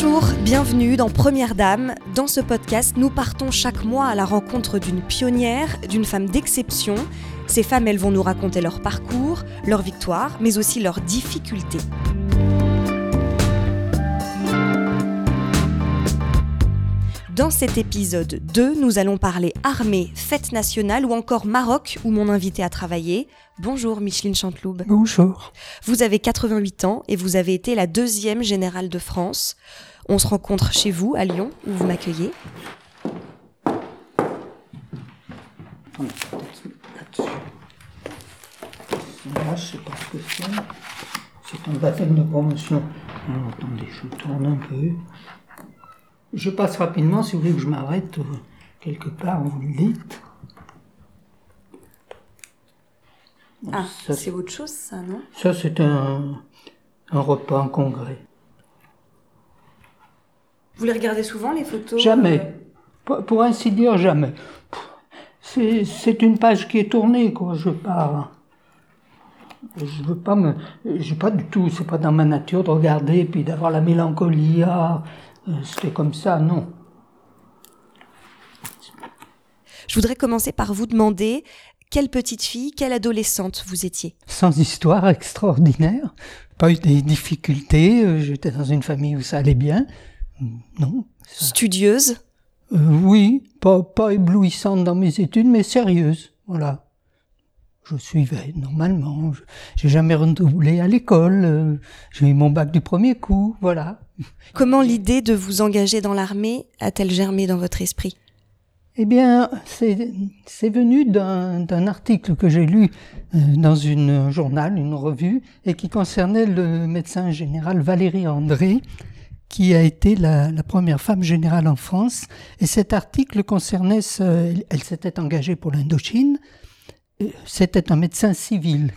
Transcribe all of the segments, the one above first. Bonjour, bienvenue dans Première Dame. Dans ce podcast, nous partons chaque mois à la rencontre d'une pionnière, d'une femme d'exception. Ces femmes, elles vont nous raconter leur parcours, leurs victoires, mais aussi leurs difficultés. Dans cet épisode 2, nous allons parler armée, fête nationale ou encore Maroc où mon invité a travaillé. Bonjour Micheline Chanteloube. Bonjour. Vous avez 88 ans et vous avez été la deuxième générale de France. On se rencontre chez vous à Lyon où vous m'accueillez. Là, je sais pas ce que c'est. C'est un baptême de promotion. Alors, attendez, je tourne un peu. Je passe rapidement, si vous voulez que je m'arrête quelque part, vous le dites. Donc, ah, ça, c'est autre chose, ça, non ? Ça, c'est un repas en congrès. Vous les regardez souvent, les photos ? Jamais. Pour ainsi dire, jamais. C'est une page qui est tournée, quoi, je pars. Je veux pas du tout, c'est pas dans ma nature de regarder et puis d'avoir la mélancolie. Ah, c'était comme ça, non. Je voudrais commencer par vous demander quelle petite fille, quelle adolescente vous étiez. Sans histoire extraordinaire, pas eu des difficultés, j'étais dans une famille où ça allait bien, non. Ça... Studieuse ? Oui, pas éblouissante dans mes études, mais sérieuse, voilà. Je suivais normalement, j'ai jamais redoublé à l'école, j'ai eu mon bac du premier coup, voilà. Comment l'idée de vous engager dans l'armée a-t-elle germé dans votre esprit ? Eh bien, c'est venu d'un article que j'ai lu dans un journal, une revue, et qui concernait le médecin général Valérie André, qui a été la première femme générale en France. Et cet article concernait, elle s'était engagée pour l'Indochine. C'était un médecin civil,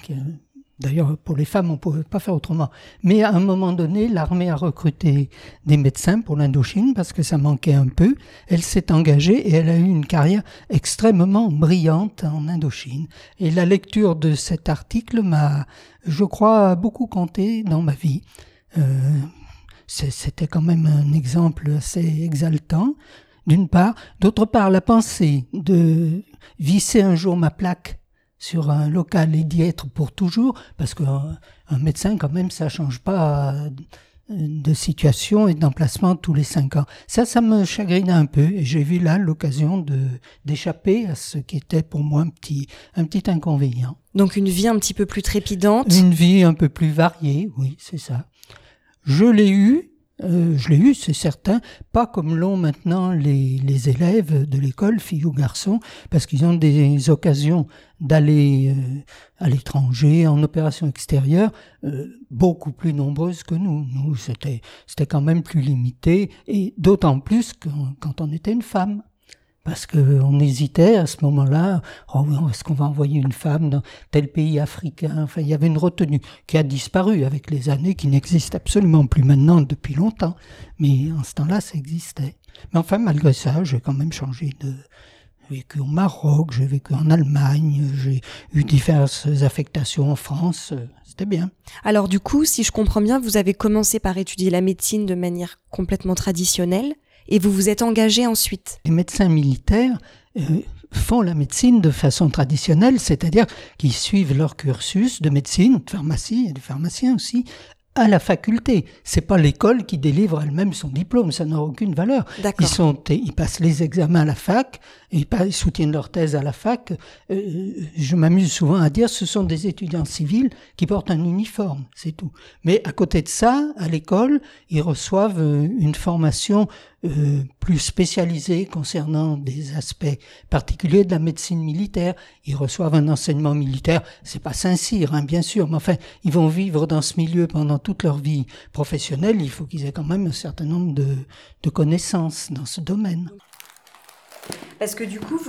d'ailleurs pour les femmes on ne pouvait pas faire autrement, mais à un moment donné l'armée a recruté des médecins pour l'Indochine parce que ça manquait un peu, elle s'est engagée et elle a eu une carrière extrêmement brillante en Indochine. Et la lecture de cet article m'a, je crois, beaucoup compté dans ma vie. C'était quand même un exemple assez exaltant, d'une part. D'autre part, la pensée de visser un jour ma plaque sur un local et d'y être pour toujours, parce qu'un médecin, quand même, ça ne change pas de situation et d'emplacement tous les 5 ans. Ça me chagrinait un peu, et j'ai vu là l'occasion d'échapper à ce qui était pour moi un petit inconvénient. Donc une vie un petit peu plus trépidante. Une vie un peu plus variée, oui, c'est ça. Je l'ai eu, c'est certain, pas comme l'ont maintenant les élèves de l'école, filles ou garçons, parce qu'ils ont des occasions d'aller à l'étranger, en opération extérieure, beaucoup plus nombreuses que nous. Nous, c'était quand même plus limité, et d'autant plus quand on était une femme. Parce qu'on hésitait à ce moment-là, oh, est-ce qu'on va envoyer une femme dans tel pays africain ? Enfin, il y avait une retenue qui a disparu avec les années, qui n'existe absolument plus maintenant depuis longtemps. Mais en ce temps-là, ça existait. Mais enfin, malgré ça, j'ai quand même changé de... J'ai vécu au Maroc, j'ai vécu en Allemagne, j'ai eu diverses affectations en France, c'était bien. Alors du coup, si je comprends bien, vous avez commencé par étudier la médecine de manière complètement traditionnelle ? Et vous vous êtes engagé ensuite. Les médecins militaires font la médecine de façon traditionnelle, c'est-à-dire qu'ils suivent leur cursus de médecine, de pharmacie et de pharmacien aussi, à la faculté. C'est pas l'école qui délivre elle-même son diplôme, ça n'a aucune valeur. D'accord. Ils passent les examens à la fac, ils soutiennent leur thèse à la fac. Je m'amuse souvent à dire, ce sont des étudiants civils qui portent un uniforme, c'est tout. Mais à côté de ça, à l'école, ils reçoivent une formation plus spécialisée concernant des aspects particuliers de la médecine militaire. Ils reçoivent un enseignement militaire, c'est pas Saint-Cyr, hein, bien sûr, mais enfin, ils vont vivre dans ce milieu pendant toute leur vie professionnelle, il faut qu'ils aient quand même un certain nombre de connaissances dans ce domaine. Parce que du coup,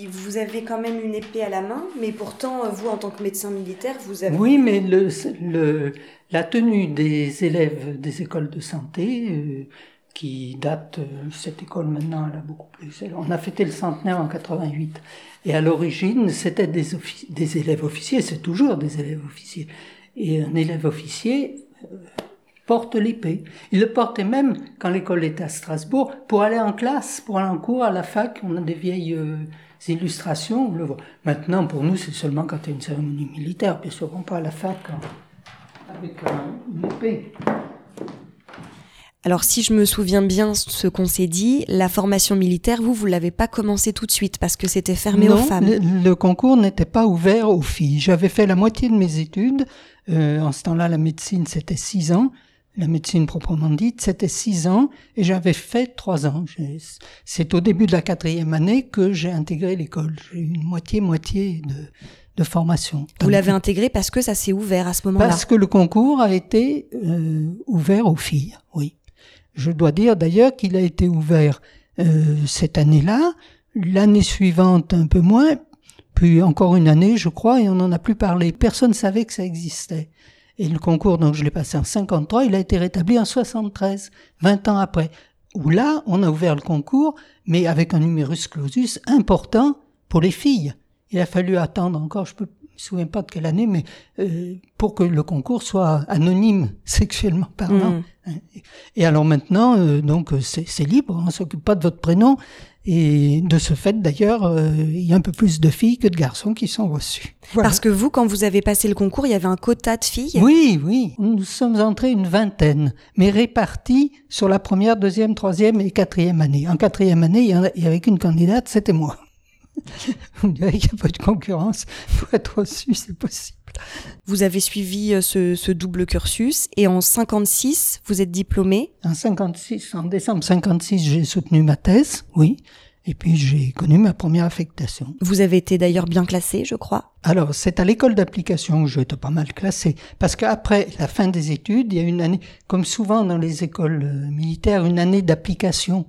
vous avez quand même une épée à la main, mais pourtant, vous, en tant que médecin militaire, vous avez... Oui, mais la tenue des élèves des écoles de santé, qui date, cette école maintenant, elle a beaucoup plus... On a fêté le centenaire en 88, et à l'origine, c'était des élèves officiers, c'est toujours des élèves officiers. Et un élève officier porte l'épée. Il le portait même quand l'école était à Strasbourg, pour aller en classe, pour aller en cours, à la fac. On a des vieilles illustrations, on le voit. Maintenant, pour nous, c'est seulement quand il y a une cérémonie militaire, bien sûr, on part à la fac avec une épée. Alors, si je me souviens bien ce qu'on s'est dit, la formation militaire, vous l'avez pas commencée tout de suite parce que c'était fermé aux femmes. Le concours n'était pas ouvert aux filles. J'avais fait la moitié de mes études. En ce temps-là, la médecine, c'était 6 ans. La médecine proprement dite, c'était 6 ans et j'avais fait 3 ans. C'est au début de la 4e année que j'ai intégré l'école. J'ai eu une moitié de formation. Vous l'avez intégré parce que ça s'est ouvert à ce moment-là. Parce que le concours a été ouvert aux filles, oui. Je dois dire d'ailleurs qu'il a été ouvert cette année-là, l'année suivante un peu moins, puis encore une année, je crois, et on n'en a plus parlé. Personne ne savait que ça existait. Et le concours, donc je l'ai passé en 1953, il a été rétabli en 1973, 20 ans après, où là, on a ouvert le concours, mais avec un numerus clausus important pour les filles. Il a fallu attendre encore, je ne me souviens pas de quelle année, mais pour que le concours soit anonyme, sexuellement parlant. Mmh. Et alors maintenant, donc c'est libre, on ne s'occupe pas de votre prénom. Et de ce fait, d'ailleurs, il y a un peu plus de filles que de garçons qui sont reçus. Voilà. Parce que vous, quand vous avez passé le concours, il y avait un quota de filles ? Oui, oui. Nous sommes entrés une vingtaine, mais répartis sur la 1e, 2e, 3e et 4e année. En 4e année, il n'y avait qu'une candidate, c'était moi. Vous me direz qu'il n'y a pas de concurrence pour être reçu, c'est possible. Vous avez suivi ce double cursus et en 1956, vous êtes diplômé ? En décembre 1956, j'ai soutenu ma thèse, oui, et puis j'ai connu ma première affectation. Vous avez été d'ailleurs bien classé, je crois ? Alors, c'est à l'école d'application où j'ai été pas mal classé, parce qu'après la fin des études, il y a une année, comme souvent dans les écoles militaires, une année d'application,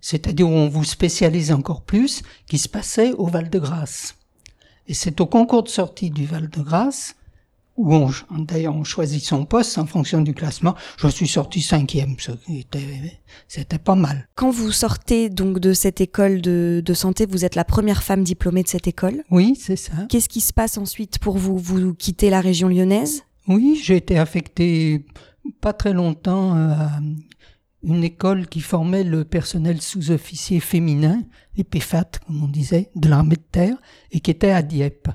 c'est-à-dire où on vous spécialise encore plus, qui se passait au Val-de-Grâce. Et c'est au concours de sortie du Val-de-Grâce, où on choisit son poste en fonction du classement. Je suis sorti 5e, c'était pas mal. Quand vous sortez donc de cette école de santé, vous êtes la première femme diplômée de cette école. Oui, c'est ça. Qu'est-ce qui se passe ensuite pour vous ? Vous quittez la région lyonnaise ? Oui, j'ai été affectée pas très longtemps à une école qui formait le personnel sous-officier féminin, les PFAT, comme on disait, de l'armée de terre, et qui était à Dieppe.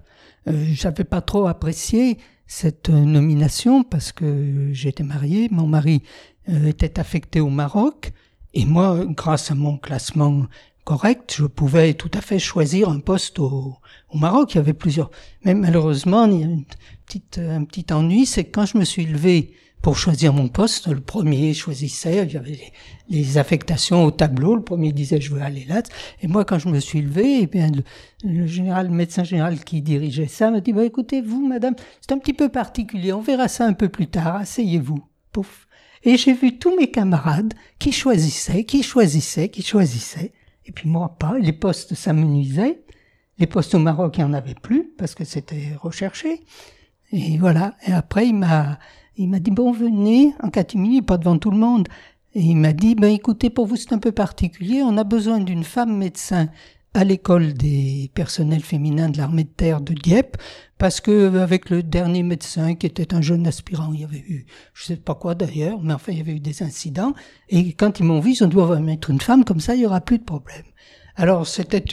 J'avais pas trop apprécié cette nomination parce que j'étais mariée, mon mari était affecté au Maroc, et moi, grâce à mon classement correct, je pouvais tout à fait choisir un poste au Maroc. Il y avait plusieurs. Mais malheureusement, il y a un petit ennui, c'est que quand je me suis levé pour choisir mon poste, le premier choisissait, il y avait les affectations au tableau, le premier disait je veux aller là, et moi quand je me suis levé, eh bien, le médecin général qui dirigeait ça m'a dit bah, écoutez vous madame, c'est un petit peu particulier, on verra ça un peu plus tard, asseyez-vous. Pouf. Et j'ai vu tous mes camarades qui choisissaient, et puis moi pas, les postes s'amenuisaient, les postes au Maroc il n'y en avait plus parce que c'était recherché, et voilà, et après il m'a dit, bon, venez, en catimini, pas devant tout le monde. Et il m'a dit, ben, écoutez, pour vous, c'est un peu particulier. On a besoin d'une femme médecin à l'école des personnels féminins de l'armée de terre de Dieppe, parce que, avec le dernier médecin, qui était un jeune aspirant, il y avait eu, je sais pas quoi d'ailleurs, mais enfin, il y avait eu des incidents. Et quand ils m'ont vu, ils ont dit, on va mettre une femme, comme ça, il y aura plus de problème. Alors, c'était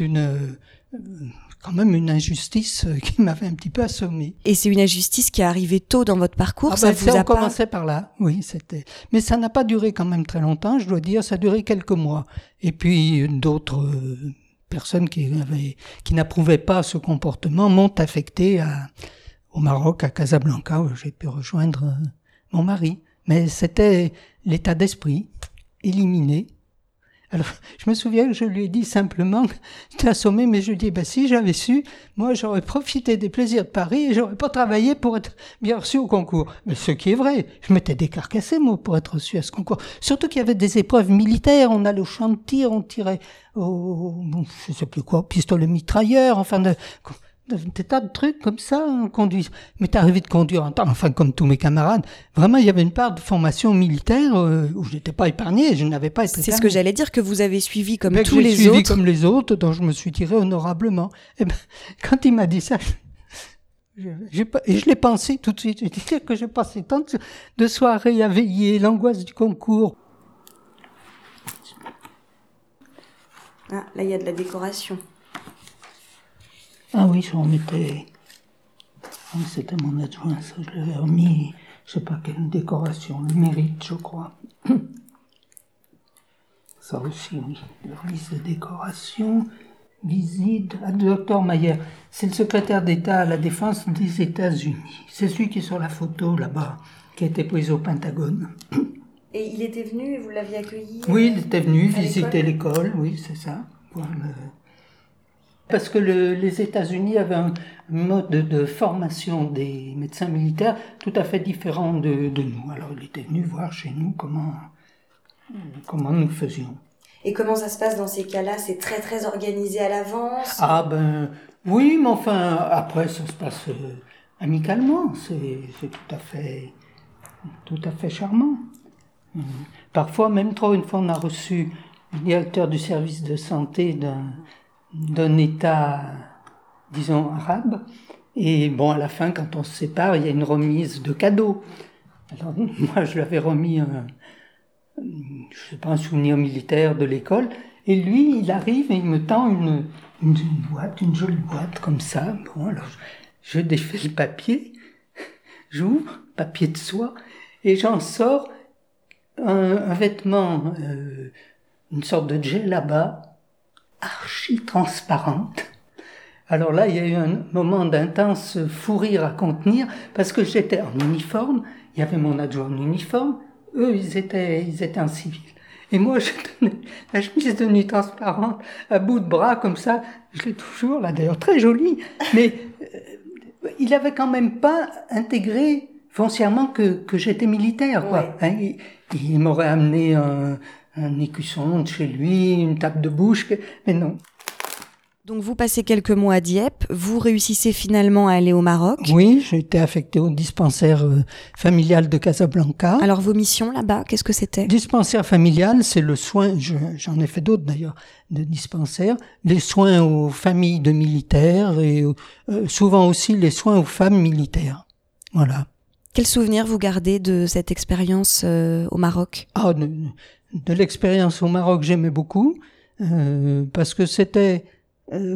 quand même une injustice qui m'avait un petit peu assommée. Et c'est une injustice qui est arrivée tôt dans votre parcours, commençait par là, oui, c'était. Mais ça n'a pas duré quand même très longtemps, je dois dire, ça a duré quelques mois. Et puis d'autres personnes qui n'approuvaient pas ce comportement m'ont affectée au Maroc, à Casablanca, où j'ai pu rejoindre mon mari. Mais c'était l'état d'esprit, éliminé. Alors, je me souviens que je lui ai dit simplement, j'étais assommé, mais je lui ai dit, si j'avais su, moi, j'aurais profité des plaisirs de Paris et j'aurais pas travaillé pour être bien reçu au concours. Mais ce qui est vrai, je m'étais décarcassé, moi, pour être reçu à ce concours. Surtout qu'il y avait des épreuves militaires, on allait au champ de tir, on tirait je sais plus quoi, pistolet mitrailleur, enfin, des tas de trucs comme ça, on conduisait. Mais t'es arrivé de conduire en temps, enfin comme tous mes camarades, vraiment il y avait une part de formation militaire où je n'étais pas épargné, je n'avais pas été épargné. C'est ce que j'allais dire, que vous avez suivi comme tous les autres. Suivi comme les autres, dont je me suis tiré honorablement. Et ben, quand il m'a dit ça, Je l'ai pensé tout de suite. Je disais que j'ai passé tant de soirées à veiller, l'angoisse du concours. Ah, là, il y a de la décoration. Ah oui, j'en mettais... Oui, c'était mon adjoint, ça, je l'avais remis, je sais pas quelle décoration, le mérite, je crois. Ça aussi, oui. Le risque de décoration, visite à Dr. Mayer. C'est le secrétaire d'État à la Défense des États-Unis. C'est celui qui est sur la photo, là-bas, qui a été pris au Pentagone. Et il était venu et vous l'aviez accueilli? Oui, il était venu visiter l'école, oui, c'est ça. Parce que les États-Unis avaient un mode de formation des médecins militaires tout à fait différent de nous. Alors il était venu voir chez nous comment nous faisions. Et comment ça se passe dans ces cas-là? C'est très très organisé à l'avance? Ah ben oui, mais enfin après ça se passe amicalement, c'est tout à fait charmant. Parfois même trop. Une fois on a reçu le directeur du service de santé d'un État, disons, arabe. Et bon, à la fin, quand on se sépare, il y a une remise de cadeaux. Alors, moi, je lui avais remis un souvenir militaire de l'école. Et lui, il arrive et il me tend une jolie boîte, comme ça. Bon, alors, je défais le papier, j'ouvre, papier de soie, et j'en sors un vêtement, une sorte de gel à bas, archi transparente. Alors là, il y a eu un moment d'intense fou rire à contenir, parce que j'étais en uniforme, il y avait mon adjoint en uniforme, eux, ils étaient en civil. Et moi, je tenais la chemise de nuit transparente, à bout de bras, comme ça, je l'ai toujours, là d'ailleurs, très jolie, mais il n'avait quand même pas intégré foncièrement que j'étais militaire, quoi. Ouais. Hein, il m'aurait amené un écusson de chez lui, une table de bouche, mais non. Donc vous passez quelques mois à Dieppe, vous réussissez finalement à aller au Maroc. Oui, j'ai été affecté au dispensaire familial de Casablanca. Alors vos missions là-bas, qu'est-ce que c'était? Dispensaire familial, c'est le soin, j'en ai fait d'autres d'ailleurs, de dispensaires, les soins aux familles de militaires et souvent aussi les soins aux femmes militaires. Voilà. Quels souvenirs vous gardez de cette expérience au Maroc? Ah, de l'expérience au Maroc, j'aimais beaucoup, parce que c'était,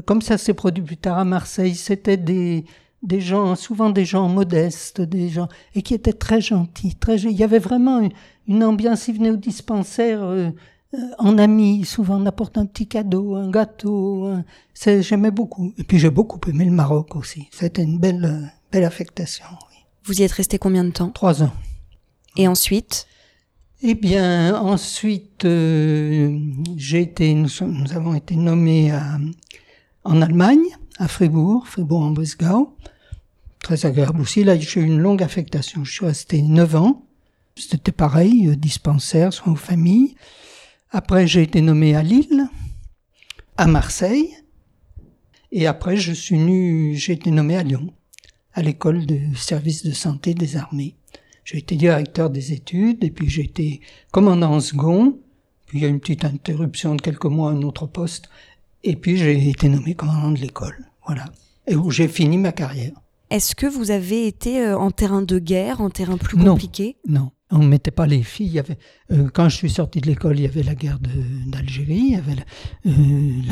comme ça s'est produit plus tard à Marseille, c'était des gens, souvent des gens modestes, des gens, et qui étaient très gentils, il y avait vraiment une ambiance. Ils venaient au dispensaire en amis, souvent on apporte un petit cadeau, un gâteau, j'aimais beaucoup. Et puis j'ai beaucoup aimé le Maroc aussi, c'était une belle affectation. Oui. Vous y êtes resté combien de temps? 3 ans. Et ensuite? Eh bien, ensuite, nous avons été nommés en Allemagne, à Fribourg-en-Brisgau. Très agréable aussi. Là, j'ai eu une longue affectation. Je suis resté 9 ans. C'était pareil, dispensaire, soins aux familles. Après, j'ai été nommé à Lille, à Marseille. Et après, j'ai été nommé à Lyon, à l'école de service de santé des armées. J'ai été directeur des études, et puis j'ai été commandant en second, puis il y a une petite interruption de quelques mois, un autre poste, et puis j'ai été nommé commandant de l'école, voilà, et où j'ai fini ma carrière. Est-ce que vous avez été en terrain de guerre, en terrain plus compliqué? Non, on ne mettait pas les filles. Il y avait, quand je suis sorti de l'école, il y avait la guerre d'Algérie, il y avait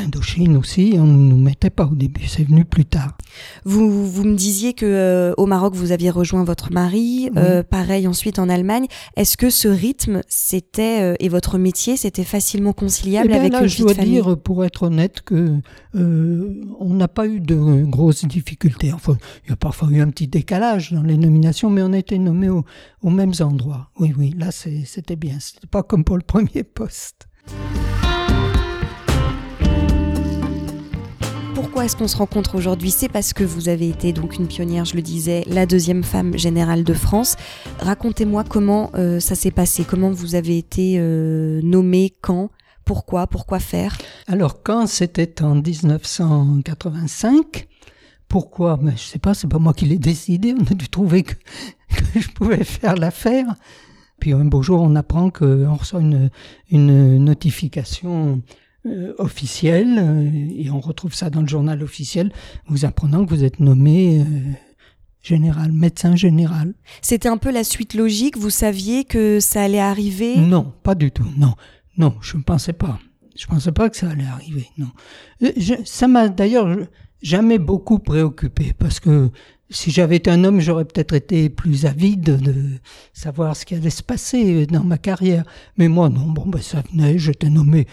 l'Indochine aussi, on ne nous mettait pas au début, c'est venu plus tard. Vous me disiez qu'au Maroc, vous aviez rejoint votre mari, oui. Pareil ensuite en Allemagne. Est-ce que ce rythme, et votre métier, c'était facilement conciliable avec une vie de famille? Je dois dire, pour être honnête, qu'on n'a pas eu de grosses difficultés. Enfin, il y a parfois eu un petit décalage dans les nominations, mais on a été nommés aux mêmes endroits. Oui, là c'était bien, c'était pas comme pour le premier poste. Pourquoi est-ce qu'on se rencontre aujourd'hui? C'est parce que vous avez été donc une pionnière, je le disais, la 2e femme générale de France. Racontez-moi comment ça s'est passé, comment vous avez été nommée, quand, pourquoi faire? Alors quand, c'était en 1985. Pourquoi? Mais je ne sais pas, ce n'est pas moi qui l'ai décidé. On a dû trouver que je pouvais faire l'affaire. Puis un beau jour, on apprend qu'on reçoit une notification officielle, et on retrouve ça dans le journal officiel, vous apprenant que vous êtes nommé général, médecin général. C'était un peu la suite logique, vous saviez que ça allait arriver ? Non, pas du tout, non. Non, je ne pensais pas. Je ne pensais pas que ça allait arriver, non. Ça m'a d'ailleurs jamais beaucoup préoccupé, parce que si j'avais été un homme, j'aurais peut-être été plus avide de savoir ce qui allait se passer dans ma carrière. Mais moi, non, bon, ben, ça venait, j'étais nommé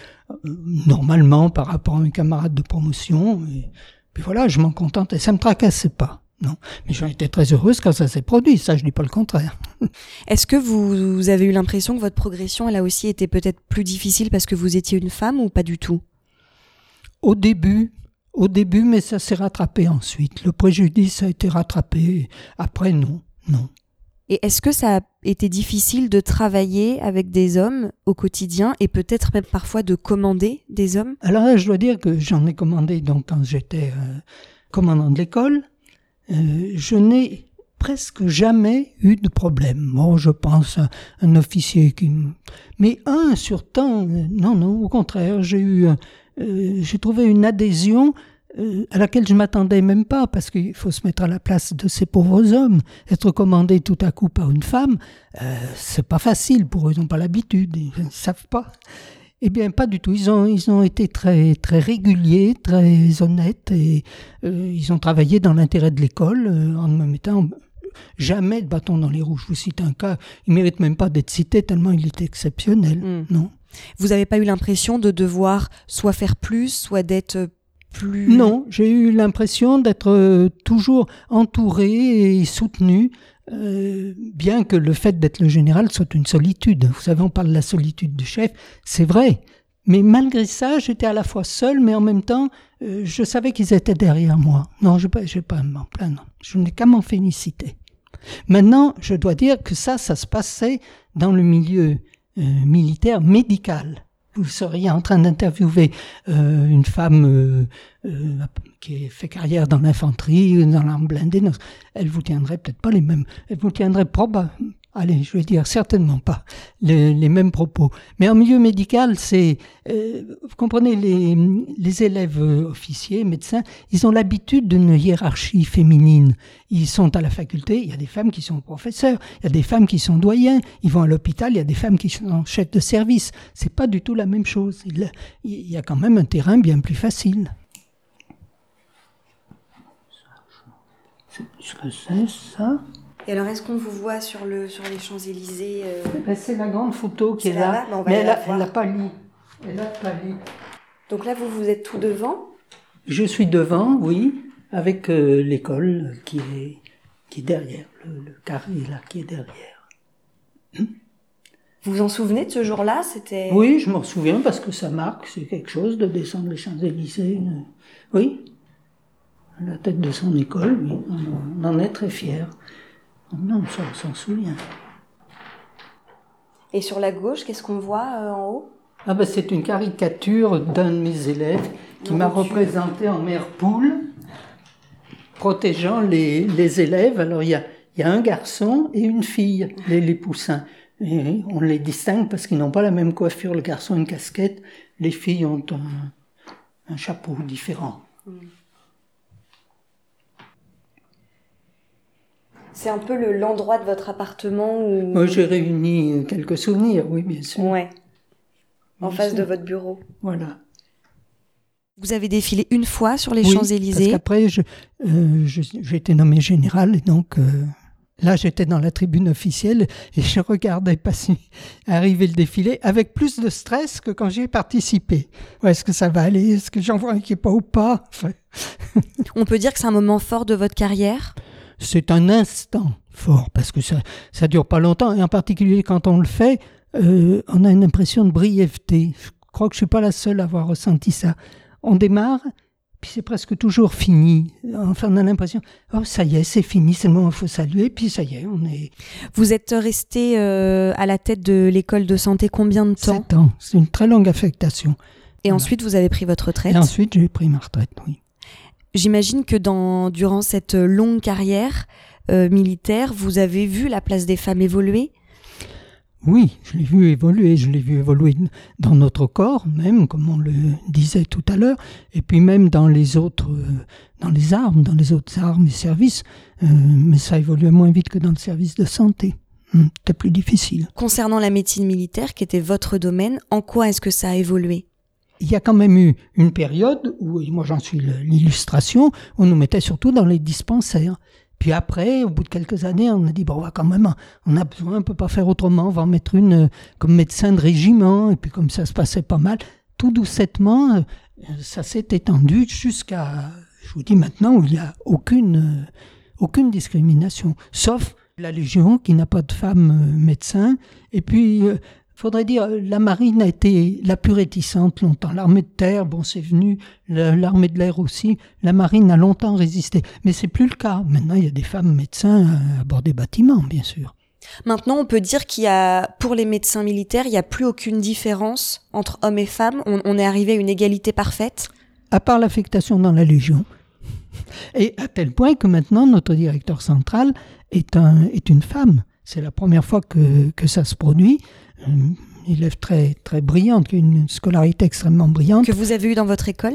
normalement par rapport à mes camarades de promotion. Et puis voilà, je m'en contentais, ça ne me tracassait pas. Non, mais j'en étais très heureuse quand ça s'est produit, ça je dis pas le contraire. Est-ce que vous avez eu l'impression que votre progression elle a aussi été peut-être plus difficile parce que vous étiez une femme ou pas du tout ? Au début, mais ça s'est rattrapé ensuite. Le préjudice a été rattrapé, après non. Et est-ce que ça a été difficile de travailler avec des hommes au quotidien et peut-être même parfois de commander des hommes ? Alors là, je dois dire que j'en ai commandé donc quand j'étais commandant de l'école. Je n'ai presque jamais eu de problème. Moi, je pense à un officier qui... Mais un sur tant... Non, au contraire, j'ai trouvé une adhésion à laquelle je ne m'attendais même pas, parce qu'il faut se mettre à la place de ces pauvres hommes. Être commandé tout à coup par une femme, c'est pas facile pour eux, ils n'ont pas l'habitude, ils ne savent pas. Eh bien, pas du tout. Ils ont été très, très réguliers, très honnêtes, et ils ont travaillé dans l'intérêt de l'école en ne me mettant jamais de bâton dans les roues. Je vous cite un cas, il ne mérite même pas d'être cité tellement il était exceptionnel. Non. Vous n'avez pas eu l'impression de devoir soit faire plus, soit d'être plus... Non, j'ai eu l'impression d'être toujours entouré et soutenu. Bien que le fait d'être le général soit une solitude. Vous savez, on parle de la solitude du chef, c'est vrai. Mais malgré ça, j'étais à la fois seul, mais en même temps, je savais qu'ils étaient derrière moi. Non, je n'ai pas à m'en plaindre. Je n'ai qu'à m'en féliciter. Maintenant, je dois dire que ça se passait dans le milieu militaire médical. Vous seriez en train d'interviewer une femme qui fait carrière dans l'infanterie, dans l'arme blindée. Non, elle vous tiendrait peut-être pas les mêmes. Elle vous tiendrait certainement pas les mêmes propos. Mais en milieu médical, c'est vous comprenez, les élèves officiers, médecins, ils ont l'habitude d'une hiérarchie féminine. Ils sont à la faculté, il y a des femmes qui sont professeurs, il y a des femmes qui sont doyens, ils vont à l'hôpital, il y a des femmes qui sont chefs de service. C'est pas du tout la même chose. Il y a quand même un terrain bien plus facile. Je le sais, ça. Et alors, est-ce qu'on vous voit sur les Champs-Élysées C'est la grande photo qui est là. Mais elle n'a pas lu. Donc là, vous êtes tout devant ? Je suis devant, oui, avec l'école qui est derrière, le carré là qui est derrière. Vous vous en souvenez de ce jour-là ? C'était... Oui, je m'en souviens parce que ça marque, c'est quelque chose de descendre les Champs-Élysées. Oui, à la tête de son école, oui, on en est très fiers. Non, ça, on s'en souvient. Et sur la gauche, qu'est-ce qu'on voit en haut ? Ah ben, c'est une caricature d'un de mes élèves qui m'a représenté en mère poule, protégeant les élèves. Alors, il y a un garçon et une fille, les poussins. Et on les distingue parce qu'ils n'ont pas la même coiffure. Le garçon a une casquette, les filles ont un chapeau différent. C'est un peu l'endroit de votre appartement où... Moi, j'ai réuni quelques souvenirs, oui, bien sûr. Ouais. En face de votre bureau. Voilà. Vous avez défilé une fois sur les Champs-Élysées. Parce qu'après, j'ai été nommé général, et donc là, j'étais dans la tribune officielle et je regardais passer arriver le défilé avec plus de stress que quand j'y ai participé. Ouais, est-ce que ça va aller ? Est-ce que j'en vois un qui n'est pas ou pas ? Enfin... On peut dire que c'est un moment fort de votre carrière ? C'est un instant fort, parce que ça dure pas longtemps, et en particulier quand on le fait, on a une impression de brièveté. Je crois que je suis pas la seule à avoir ressenti ça. On démarre, puis c'est presque toujours fini. Enfin, on a l'impression, ça y est, c'est fini, c'est le moment où il faut saluer, puis ça y est, on est... Vous êtes resté à la tête de l'école de santé combien de temps ? 7 ans, c'est une très longue affectation. Et ensuite, vous avez pris votre retraite ? Et ensuite, j'ai pris ma retraite, oui. J'imagine que durant cette longue carrière militaire, vous avez vu la place des femmes évoluer ? Oui, je l'ai vu évoluer. Je l'ai vu évoluer dans notre corps, même, comme on le disait tout à l'heure, et puis même dans les autres, dans les autres armes et services. Mais ça évoluait moins vite que dans le service de santé. C'était plus difficile. Concernant la médecine militaire, qui était votre domaine, en quoi est-ce que ça a évolué ? Il y a quand même eu une période où, et moi j'en suis l'illustration, on nous mettait surtout dans les dispensaires. Puis après, au bout de quelques années, on a dit, bon, on va quand même, on a besoin, on ne peut pas faire autrement, on va en mettre une comme médecin de régiment, et puis comme ça se passait pas mal, tout doucettement, ça s'est étendu jusqu'à, je vous dis maintenant, où il n'y a aucune discrimination, sauf la Légion qui n'a pas de femmes médecins, et puis... faudrait dire, la marine a été la plus réticente longtemps. L'armée de terre, bon, c'est venu, l'armée de l'air aussi. La marine a longtemps résisté. Mais c'est plus le cas. Maintenant, il y a des femmes médecins à bord des bâtiments, bien sûr. Maintenant, on peut dire qu'il y a, pour les médecins militaires, il n'y a plus aucune différence entre hommes et femmes. On est arrivé à une égalité parfaite. À part l'affectation dans la Légion. Et à tel point que maintenant, notre directeur central est une femme. C'est la première fois que ça se produit. Une élève très, très brillante, qui a une scolarité extrêmement brillante. Que vous avez eu dans votre école ?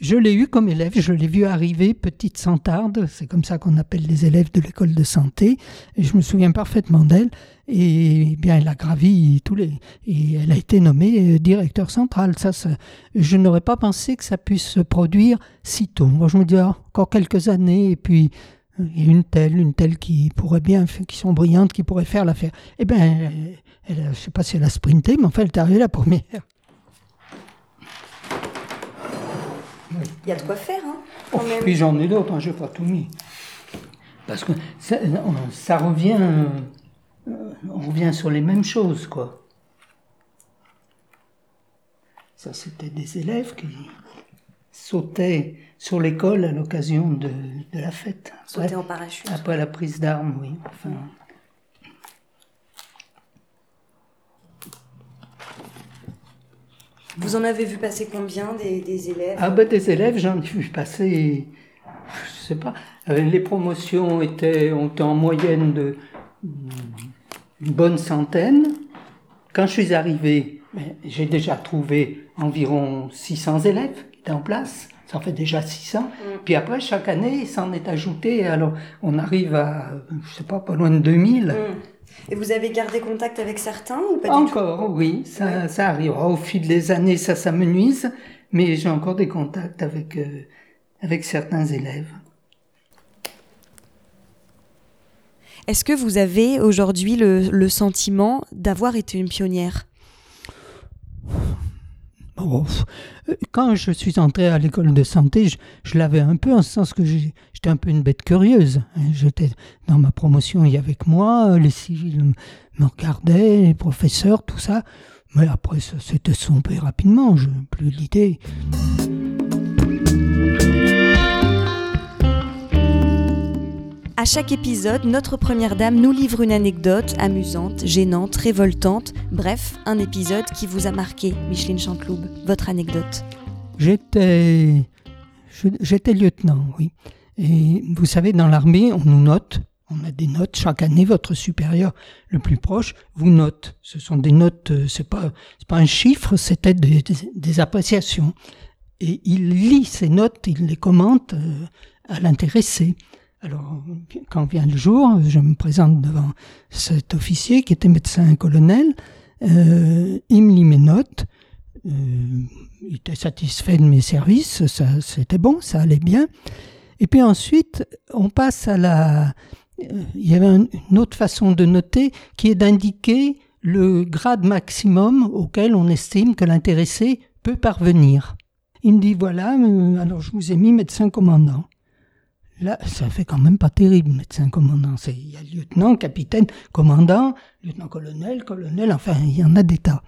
Je l'ai eu comme élève, je l'ai vu arriver, petite santarde, c'est comme ça qu'on appelle les élèves de l'école de santé, et je me souviens parfaitement d'elle, et bien elle a gravi et elle a été nommée directeur central. Ça, je n'aurais pas pensé que ça puisse se produire si tôt. Moi je me dis, encore quelques années, et puis... Il y a une telle qui sont brillantes, qui pourrait faire l'affaire. Eh bien, je ne sais pas si elle a sprinté, mais enfin, elle est arrivée la première. Il y a de quoi faire, hein, quand même. Puis j'en ai d'autres, hein, je n'ai pas tout mis. Parce que ça revient... on revient sur les mêmes choses, quoi. Ça, c'était des élèves qui... sautait sur l'école à l'occasion de la fête. Sautait en parachute. Après la prise d'armes, oui. Enfin... Vous en avez vu passer combien des élèves ? Ah ben des élèves, j'en ai vu passer, je sais pas. Les promotions ont été en moyenne de une bonne centaine. Quand je suis arrivé, j'ai déjà trouvé environ 600 élèves. En place, ça en fait déjà 600. Puis après, chaque année, ça en est ajouté. Alors, on arrive à, je sais pas loin de 2000. Et vous avez gardé contact avec certains ou pas du tout ? Encore, oui. Ça arrivera au fil des années, ça s'amenuise. Mais j'ai encore des contacts avec certains élèves. Est-ce que vous avez aujourd'hui le sentiment d'avoir été une pionnière ? Quand je suis entré à l'école de santé, je l'avais un peu, en ce sens que j'étais un peu une bête curieuse. J'étais dans ma promotion, il y avait que moi, les civils me regardaient, les professeurs, tout ça. Mais après, ça s'était sompé rapidement, je n'ai plus l'idée. À chaque épisode, notre première dame nous livre une anecdote amusante, gênante, révoltante. Bref, un épisode qui vous a marqué, Micheline Chanteloube. Votre anecdote. J'étais lieutenant, oui. Et vous savez, dans l'armée, on nous note. On a des notes. Chaque année, votre supérieur le plus proche vous note. Ce sont des notes, c'est pas un chiffre, c'était des appréciations. Et il lit ces notes, il les commente à l'intéressé. Alors, quand vient le jour, je me présente devant cet officier qui était médecin-colonel. Il me lit mes notes. Il était satisfait de mes services. Ça, c'était bon, ça allait bien. Et puis ensuite, on passe à la... Il y avait une autre façon de noter qui est d'indiquer le grade maximum auquel on estime que l'intéressé peut parvenir. Il me dit, voilà, alors je vous ai mis médecin-commandant. Là, ça fait quand même pas terrible, médecin commandant. Il y a lieutenant, capitaine, commandant, lieutenant-colonel, colonel, enfin, il y en a des tas.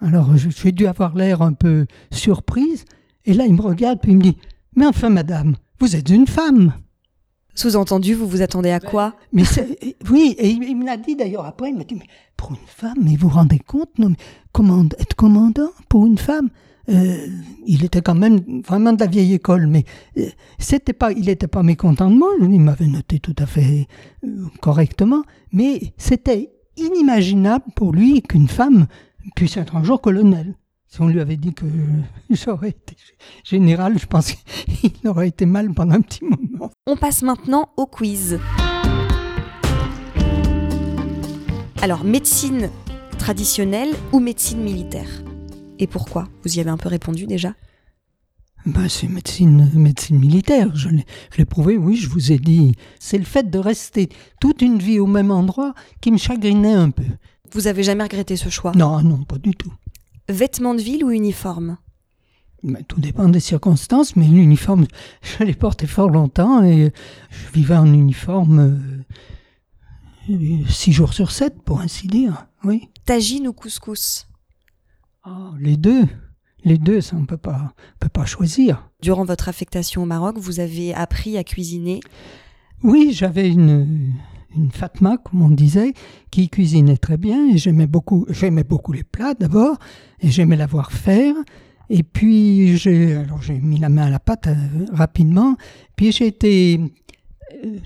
Alors, j'ai dû avoir l'air un peu surprise. Et là, il me regarde, puis il me dit, « Mais enfin, madame, vous êtes une femme !» Sous-entendu, vous vous attendez à quoi ? Mais oui, et il me l'a dit d'ailleurs après, il m'a dit, « Mais pour une femme, mais vous vous rendez compte, non, mais être commandant pour une femme ?» Il était quand même vraiment de la vieille école, mais il n'était pas mécontent de moi, il m'avait noté tout à fait correctement, mais c'était inimaginable pour lui qu'une femme puisse être un jour colonel. Si on lui avait dit que j'aurais été général, je pense qu'il aurait été mal pendant un petit moment. On passe maintenant au quiz. Alors, médecine traditionnelle ou médecine militaire ? Et pourquoi ? Vous y avez un peu répondu déjà. C'est médecine militaire, je l'ai prouvé, oui, je vous ai dit. C'est le fait de rester toute une vie au même endroit qui me chagrinait un peu. Vous avez jamais regretté ce choix ? Non, pas du tout. Vêtements de ville ou uniforme ? Tout dépend des circonstances, mais l'uniforme, je l'ai porté fort longtemps et je vivais en uniforme 6 jours sur 7, pour ainsi dire, oui. Tagine ou couscous ? Les deux, ça on peut pas choisir. Durant votre affectation au Maroc, vous avez appris à cuisiner ? Oui, j'avais une Fatma, comme on disait, qui cuisinait très bien et j'aimais beaucoup les plats d'abord et j'aimais la voir faire. Et puis j'ai mis la main à la pâte rapidement, puis j'ai été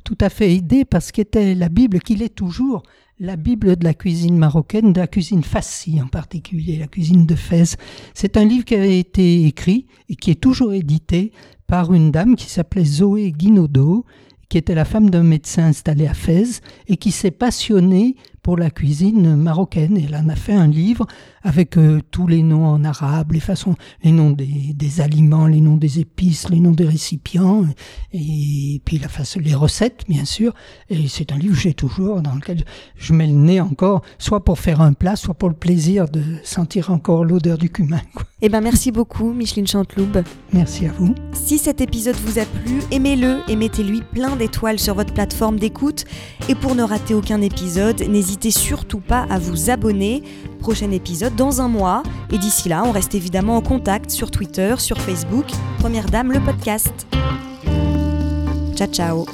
tout à fait aidé par ce qu'était la Bible, qu'il est toujours la Bible de la cuisine marocaine, de la cuisine fassie en particulier, la cuisine de Fès. C'est un livre qui avait été écrit et qui est toujours édité par une dame qui s'appelait Zoé Guinaudot, qui était la femme d'un médecin installé à Fès et qui s'est passionnée pour la cuisine marocaine. Elle en a fait un livre avec tous les noms en arabe, les noms des aliments, les noms des épices, les noms des récipients, et puis les recettes, bien sûr. Et c'est un livre que j'ai toujours, dans lequel je mets le nez encore, soit pour faire un plat, soit pour le plaisir de sentir encore l'odeur du cumin. Eh bien, merci beaucoup, Micheline Chanteloube. Merci à vous. Si cet épisode vous a plu, aimez-le et mettez-lui plein d'étoiles sur votre plateforme d'écoute. Et pour ne rater aucun épisode, n'hésitez surtout pas à vous abonner. Prochain épisode dans un mois. Et d'ici là, on reste évidemment en contact sur Twitter, sur Facebook. Première Dame, le podcast. Ciao, ciao.